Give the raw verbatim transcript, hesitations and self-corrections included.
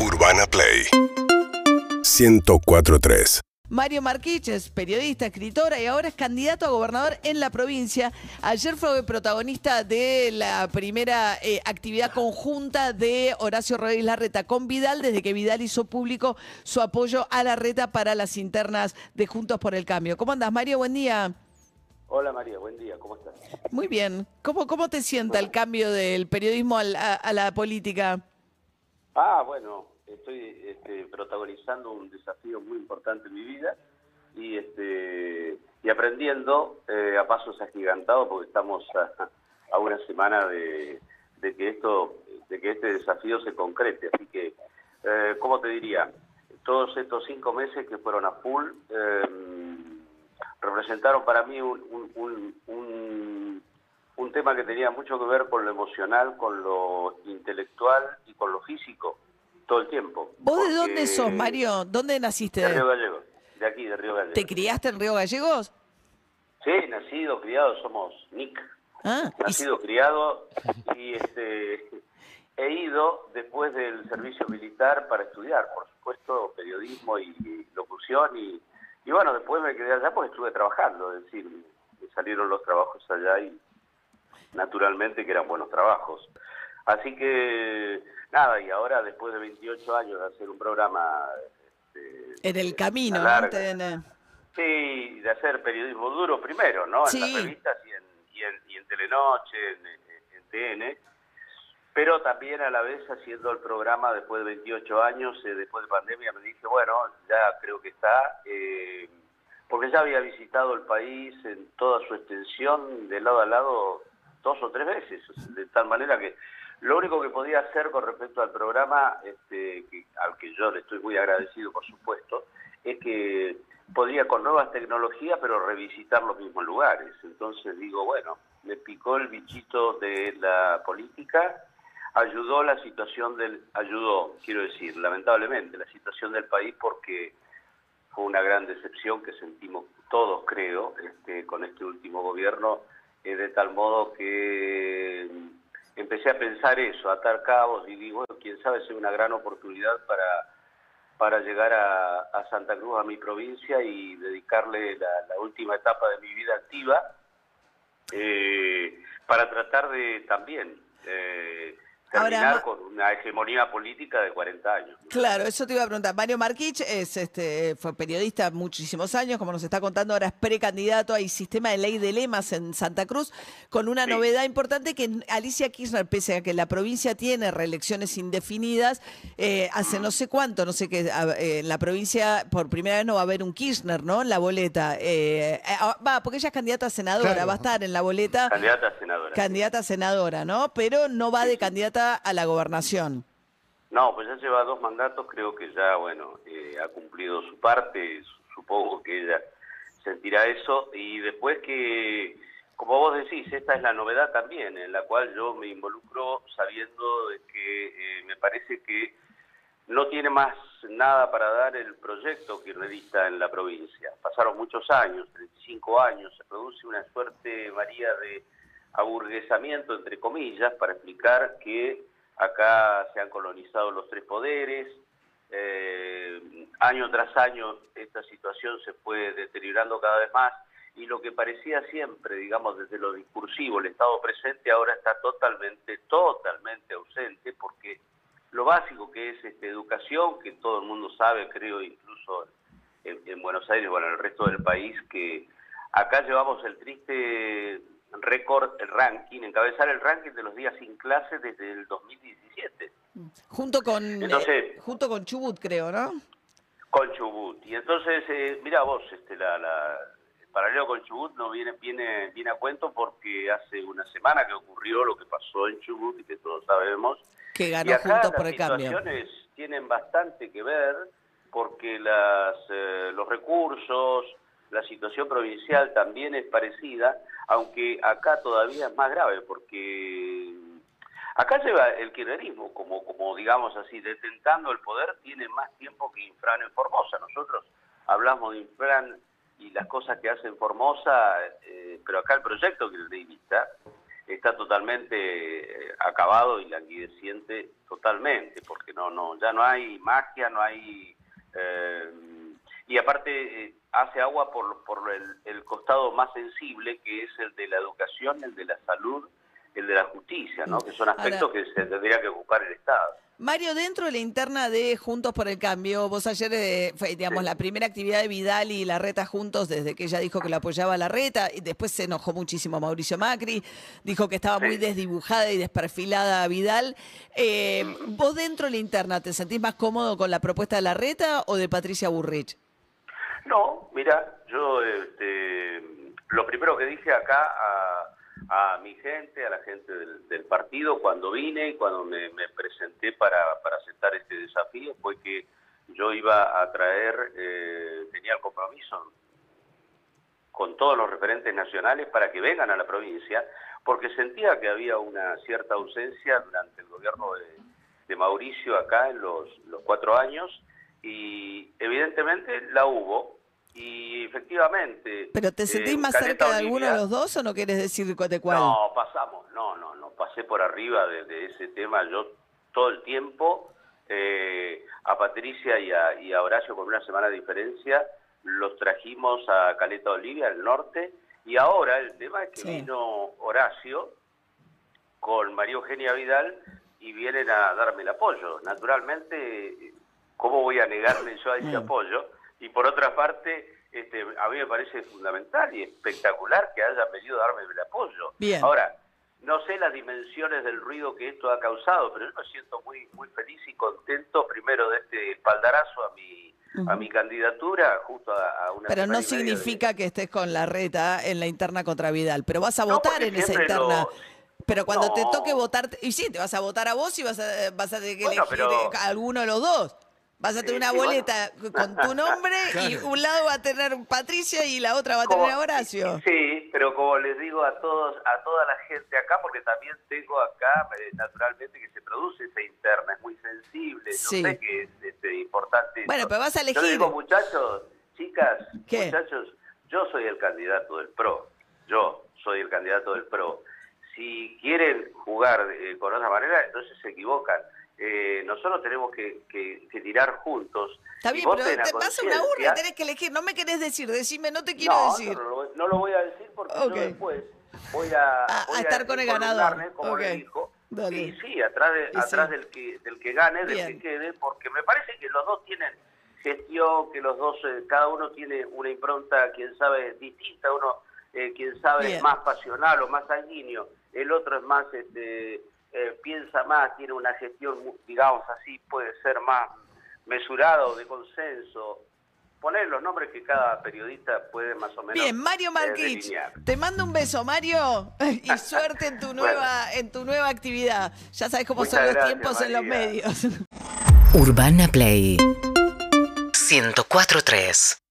Urbana Play ciento cuatro punto tres. Mario Markic es periodista, escritora y ahora es candidato a gobernador en la provincia. Ayer fue protagonista de la primera eh, actividad conjunta de Horacio Rodríguez Larreta con Vidal, desde que Vidal hizo público su apoyo a Larreta para las internas de Juntos por el Cambio. ¿Cómo andás, Mario? Buen día. Hola, María. Buen día. ¿Cómo estás? Muy bien. ¿Cómo, cómo te sienta el cambio del periodismo a la, a la política? Ah, bueno... Estoy este, protagonizando un desafío muy importante en mi vida y este y aprendiendo eh, a pasos agigantados, porque estamos a, a una semana de, de que esto de que este desafío se concrete. Así que, eh, ¿cómo te diría? Todos estos cinco meses que fueron a full eh, representaron para mí un, un, un, un, un tema que tenía mucho que ver con lo emocional, con lo intelectual y con lo físico. Todo el tiempo. ¿Vos de dónde sos, Mario? ¿Dónde naciste? De Río Gallegos, de aquí, de Río Gallegos. ¿Te criaste en Río Gallegos? Sí, nacido, criado, somos N I C. Ah, nacido, y... criado, y este, he ido después del servicio militar para estudiar, por supuesto, periodismo y, y locución, y, y bueno, después me quedé allá porque estuve trabajando, es decir, salieron los trabajos allá y naturalmente que eran buenos trabajos. Así que, nada, y ahora después de veintiocho años de hacer un programa... Este, en el camino, ¿no? T N. Sí, de hacer periodismo duro primero, ¿no? Sí. En las revistas y en, y en, y en Telenoche, en, en T N. Pero también a la vez haciendo el programa después de veintiocho años, eh, después de pandemia, me dije, bueno, ya creo que está... Eh, porque ya había visitado el país en toda su extensión, de lado a lado, dos o tres veces, de tal manera que... Lo único que podía hacer con respecto al programa, este, que, al que yo le estoy muy agradecido, por supuesto, es que podía con nuevas tecnologías, pero revisitar los mismos lugares. Entonces digo, bueno, me picó el bichito de la política, ayudó la situación del... Ayudó, quiero decir, lamentablemente, la situación del país, porque fue una gran decepción que sentimos todos, creo, este, con este último gobierno, eh, de tal modo que... Empecé a pensar eso, a atar cabos y digo, bueno, quién sabe, es una gran oportunidad para, para llegar a, a Santa Cruz, a mi provincia, y dedicarle la, la última etapa de mi vida activa eh, para tratar de también... Eh, Terminar Ahora, con una hegemonía política de cuarenta años. Claro, eso te iba a preguntar. Mario Markic es, este, fue periodista muchísimos años, como nos está contando, ahora es precandidato a sistema de ley de lemas en Santa Cruz, con una sí. novedad importante que Alicia Kirchner, pese a que la provincia tiene reelecciones indefinidas, eh, hace no sé cuánto, no sé qué, eh, en la provincia por primera vez no va a haber un Kirchner, ¿no? En la boleta. Eh, va, porque ella es candidata a senadora, claro. Va a estar en la boleta. Candidata a senadora. Candidata a senadora, ¿no? Pero no va de candidata a la gobernación. No, pues ya lleva dos mandatos, creo que ya, bueno, eh, ha cumplido su parte, supongo que ella sentirá eso, y después que, como vos decís, esta es la novedad también, en la cual yo me involucro sabiendo de que eh, me parece que no tiene más nada para dar el proyecto kirchnerista en la provincia. Pasaron muchos años, treinta y cinco años, se produce una suerte, María, de... aburguesamiento, entre comillas, para explicar que acá se han colonizado los tres poderes, eh, año tras año esta situación se fue deteriorando cada vez más, y lo que parecía siempre, digamos, desde lo discursivo, el Estado presente, ahora está totalmente, totalmente ausente, porque lo básico que es este, educación, que todo el mundo sabe, creo, incluso en, en Buenos Aires, bueno, en el resto del país, que acá llevamos el triste... récord, el ranking, encabezar el ranking de los días sin clase desde el dos mil diecisiete. Junto con entonces, eh, junto con Chubut, creo, ¿no? Con Chubut. Y entonces, eh, mira vos, este, la, la, el paralelo con Chubut no viene, viene, viene a cuento porque hace una semana que ocurrió lo que pasó en Chubut y que todos sabemos. Que ganó Juntos por el Cambio. Las situaciones tienen bastante que ver porque las, eh, los recursos... La situación provincial también es parecida, aunque acá todavía es más grave, porque acá lleva el kirchnerismo, como, como digamos así, detentando el poder, tiene más tiempo que Insfrán en Formosa. Nosotros hablamos de Insfrán y las cosas que hace en Formosa, eh, pero acá el proyecto kirchnerista está totalmente acabado y languideciente totalmente, porque no, no, ya no hay magia, no hay... Eh, y aparte eh, hace agua por, por el, el costado más sensible, que es el de la educación, el de la salud, el de la justicia, ¿no? Que son aspectos Ahora... que se tendría que ocupar el Estado. Mario, dentro de la interna de Juntos por el Cambio, vos ayer, eh, fue, digamos, la primera actividad de Vidal y Larreta juntos, desde que ella dijo que lo apoyaba a Larreta, y después se enojó muchísimo Mauricio Macri, dijo que estaba muy desdibujada y desperfilada a Vidal. Eh, ¿Vos dentro de la interna te sentís más cómodo con la propuesta de Larreta o de Patricia Bullrich? No, mira, yo este, lo primero que dije acá a... a mi gente, a la gente del, del partido, cuando vine y cuando me, me presenté para, para aceptar este desafío, fue que yo iba a traer, eh, tenía el compromiso con todos los referentes nacionales para que vengan a la provincia, porque sentía que había una cierta ausencia durante el gobierno de, de Mauricio acá en los, los cuatro años, y evidentemente la hubo. Y efectivamente... ¿Pero te sentís eh, más Caleta cerca de Olivia, alguno de los dos o no querés decir de cuál? No, pasamos, no, no, no, pasé por arriba de, de ese tema yo todo el tiempo, eh, a Patricia y a, y a Horacio con una semana de diferencia, los trajimos a Caleta Olivia, al norte, y ahora el tema es que sí. Vino Horacio con María Eugenia Vidal y vienen a darme el apoyo. Naturalmente, ¿cómo voy a negarme yo a ese mm. apoyo? Y por otra parte, este, a mí me parece fundamental y espectacular que hayan venido a darme el apoyo. Bien. Ahora, no sé las dimensiones del ruido que esto ha causado, pero yo me siento muy muy feliz y contento, primero de este espaldarazo a mi uh-huh. a mi candidatura, justo a, a una... Pero no significa de... que estés con Larreta en la interna contra Vidal, pero vas a no, votar en esa interna... Lo... Pero cuando no. te toque votar, y sí, te vas a votar a vos y vas a, vas a tener que bueno, elegir pero... a alguno de los dos. Vas a tener una boleta con tu nombre claro. y un lado va a tener Patricia y la otra va a como, tener Horacio. Sí, pero como les digo a todos, a toda la gente acá, porque también tengo acá, naturalmente, que se produce esa interna, es muy sensible, sí. yo sé que es este, importante. Bueno, esto. Pero vas a elegir. Yo digo, muchachos, chicas, ¿Qué? muchachos, yo soy el candidato del P R O, yo soy el candidato del P R O. Si quieren jugar eh, con otra manera, entonces se equivocan. Eh, nosotros tenemos que, que, que tirar juntos. Está bien, pero te pasa una urna y tenés que elegir. No me querés decir, decime, no te quiero no, decir. No, no, no lo voy a decir porque okay. yo después voy a, a, voy a estar a con el ganador. Carne, como okay. le dijo. Dale. Y sí, atrás, de, y atrás sí. del que del que gane, del bien. Que quede, porque me parece que los dos tienen gestión, que los dos, eh, cada uno tiene una impronta, quién sabe, distinta. Uno, eh, quién sabe, bien. es más pasional o más sanguíneo. El otro es más... este Eh, piensa más, tiene una gestión, digamos así, puede ser más mesurado, de consenso. Poner los nombres que cada periodista puede más o menos. Bien, Mario Markic, eh, te mando un beso, Mario, y suerte en tu nueva bueno. en tu nueva actividad. Ya sabes cómo Muchas son los gracias, tiempos María. En los medios. Urbana Play ciento cuatro punto tres